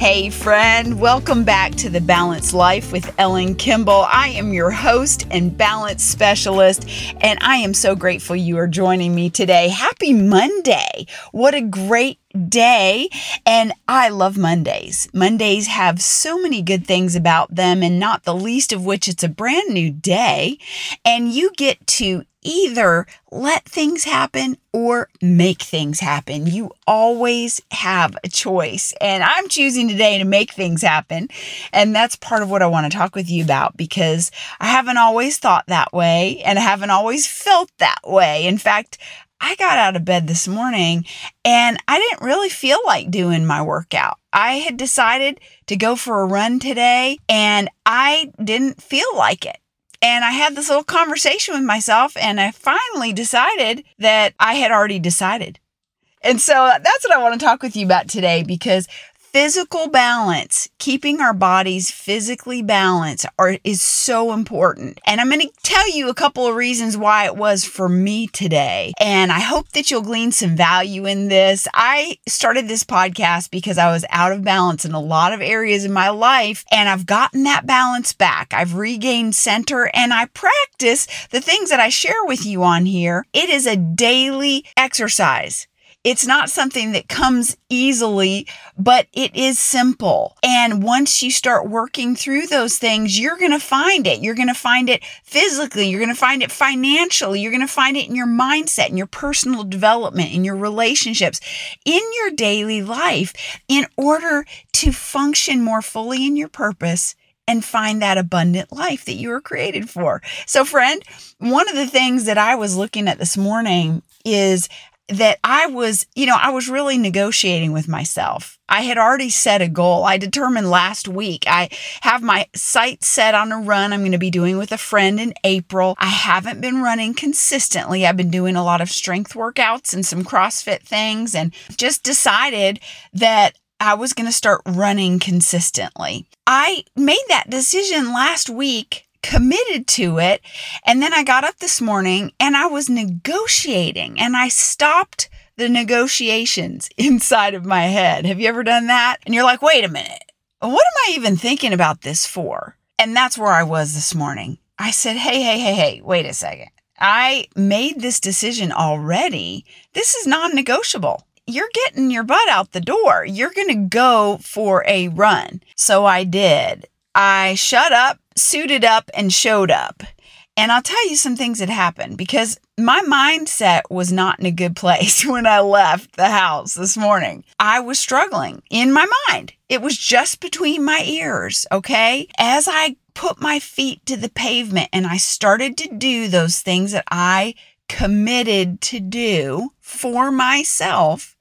Hey friend, welcome back to The Balanced Life with Ellen Kimball. I am your host and balance specialist, and I am so grateful you are joining me today. Happy Monday. What a great day. And I love Mondays. Mondays have so many good things about them, and not the least of which it's a brand new day, and you get to either let things happen or make things happen. You always have a choice. And I'm choosing today to make things happen. And that's part of what I want to talk with you about, because I haven't always thought that way and I haven't always felt that way. In fact, I got out of bed this morning and I didn't really feel like doing my workout. I had decided to go for a run today and I didn't feel like it. And I had this little conversation with myself, and I finally decided that I had already decided. And so that's what I want to talk with you about today, because physical balance, keeping our bodies physically balanced is so important. And I'm going to tell you a couple of reasons why it was for me today. And I hope that you'll glean some value in this. I started this podcast because I was out of balance in a lot of areas in my life, and I've gotten that balance back. I've regained center, and I practice the things that I share with you on here. It is a daily exercise. It's not something that comes easily, but it is simple. And once you start working through those things, you're going to find it. You're going to find it physically. You're going to find it financially. You're going to find it in your mindset, in your personal development, in your relationships, in your daily life, in order to function more fully in your purpose and find that abundant life that you were created for. So friend, one of the things that I was looking at this morning is that I was really negotiating with myself. I had already set a goal. I determined last week, I have my sights set on a run I'm going to be doing with a friend in April. I haven't been running consistently. I've been doing a lot of strength workouts and some CrossFit things, and just decided that I was going to start running consistently. I made that decision last week, committed to it. And then I got up this morning and I was negotiating, and I stopped the negotiations inside of my head. Have you ever done that? And you're like, wait a minute, what am I even thinking about this for? And that's where I was this morning. I said, hey, wait a second. I made this decision already. This is non-negotiable. You're getting your butt out the door. You're going to go for a run. So I did. I shut up, suited up, and showed up. And I'll tell you some things that happened, because my mindset was not in a good place when I left the house this morning. I was struggling in my mind. It was just between my ears, okay? As I put my feet to the pavement and I started to do those things that I committed to do for myself,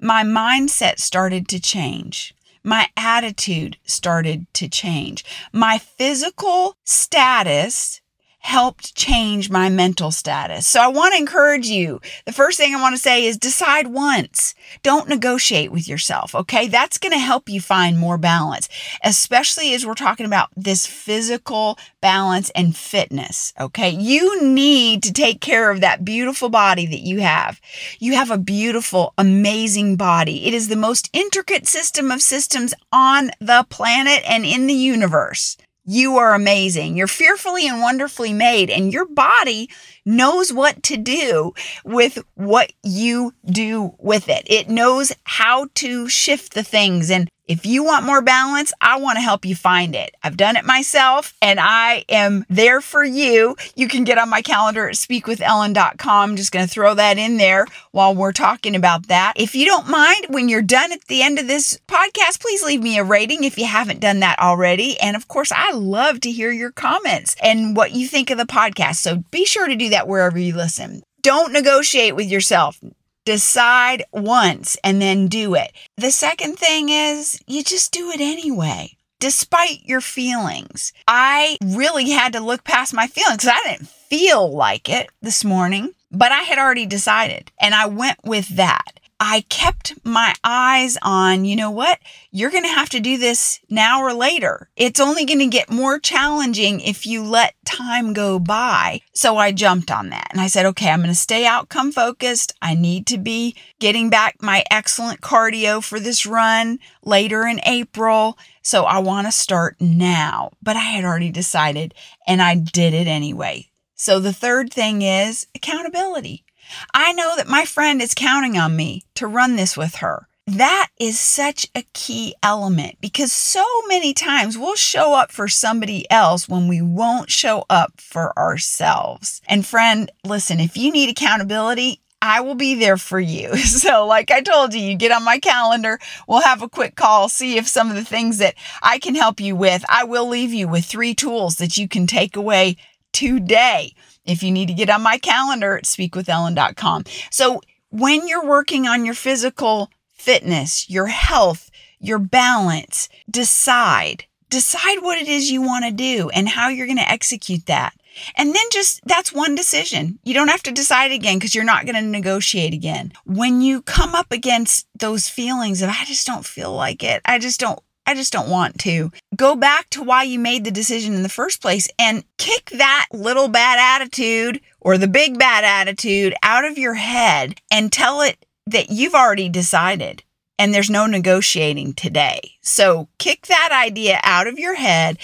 my mindset started to change. My attitude started to change. My physical status helped change my mental status. So I want to encourage you. The first thing I want to say is decide once. Don't negotiate with yourself, okay? That's going to help you find more balance, especially as we're talking about this physical balance and fitness, okay? You need to take care of that beautiful body that you have. You have a beautiful, amazing body. It is the most intricate system of systems on the planet and in the universe. You are amazing. You're fearfully and wonderfully made, and your body knows what to do with what you do with it. It knows how to shift the things. And if you want more balance, I want to help you find it. I've done it myself, and I am there for you. You can get on my calendar at speakwithellen.com. I'm just going to throw that in there while we're talking about that. If you don't mind, when you're done at the end of this podcast, please leave me a rating if you haven't done that already. And of course, I love to hear your comments and what you think of the podcast. So be sure to do that wherever you listen. Don't negotiate with yourself. Decide once and then do it. The second thing is you just do it anyway, despite your feelings. I really had to look past my feelings because I didn't feel like it this morning, but I had already decided, and I went with that. I kept my eyes on, you know what, you're going to have to do this now or later. It's only going to get more challenging if you let time go by. So I jumped on that and I said, okay, I'm going to stay outcome focused. I need to be getting back my excellent cardio for this run later in April. So I want to start now, but I had already decided and I did it anyway. So the third thing is accountability. I know that my friend is counting on me to run this with her. That is such a key element because so many times we'll show up for somebody else when we won't show up for ourselves. And friend, listen, if you need accountability, I will be there for you. So like I told you, you get on my calendar, we'll have a quick call, see if some of the things that I can help you with. I will leave you with 3 tools that you can take away today. If you need to get on my calendar, it's speakwithellen.com. So when you're working on your physical fitness, your health, your balance, decide what it is you want to do and how you're going to execute that. And then that's one decision. You don't have to decide again because you're not going to negotiate again. When you come up against those feelings of, I just don't feel like it. I just don't want to. Go back to why you made the decision in the first place and kick that little bad attitude or the big bad attitude out of your head and tell it that you've already decided and there's no negotiating today. So kick that idea out of your head,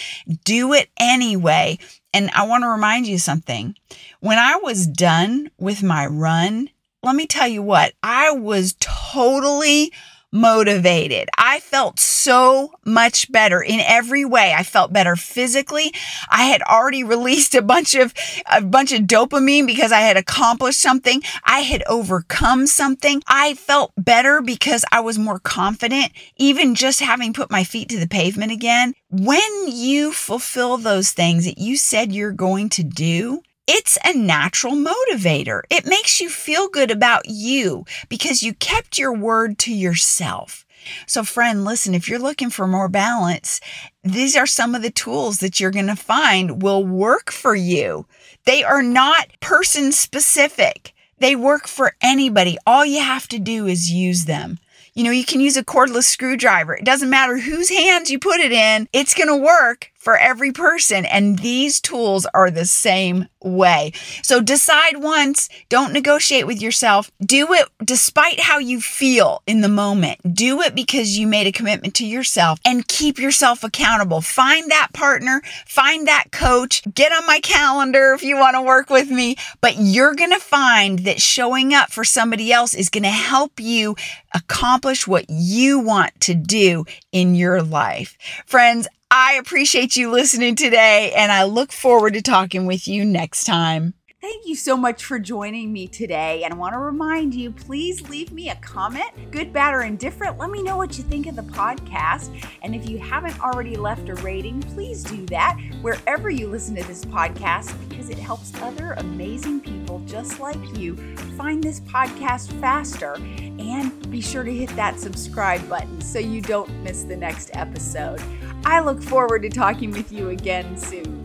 do it anyway. And I want to remind you something. When I was done with my run, let me tell you what, I was totally motivated. I felt so much better in every way. I felt better physically. I had already released a bunch of dopamine because I had accomplished something. I had overcome something. I felt better because I was more confident, even just having put my feet to the pavement again. When you fulfill those things that you said you're going to do, it's a natural motivator. It makes you feel good about you because you kept your word to yourself. So friend, listen, if you're looking for more balance, these are some of the tools that you're going to find will work for you. They are not person specific. They work for anybody. All you have to do is use them. You know, you can use a cordless screwdriver. It doesn't matter whose hands you put it in. It's going to work for every person. And these tools are the same way. So decide once. Don't negotiate with yourself. Do it despite how you feel in the moment. Do it because you made a commitment to yourself and keep yourself accountable. Find that partner. Find that coach. Get on my calendar if you want to work with me. But you're going to find that showing up for somebody else is going to help you accomplish what you want to do in your life. Friends, I appreciate you listening today, and I look forward to talking with you next time. Thank you so much for joining me today. And I want to remind you, please leave me a comment, good, bad, or indifferent. Let me know what you think of the podcast. And if you haven't already left a rating, please do that wherever you listen to this podcast because it helps other amazing people just like you find this podcast faster. And be sure to hit that subscribe button so you don't miss the next episode. I look forward to talking with you again soon.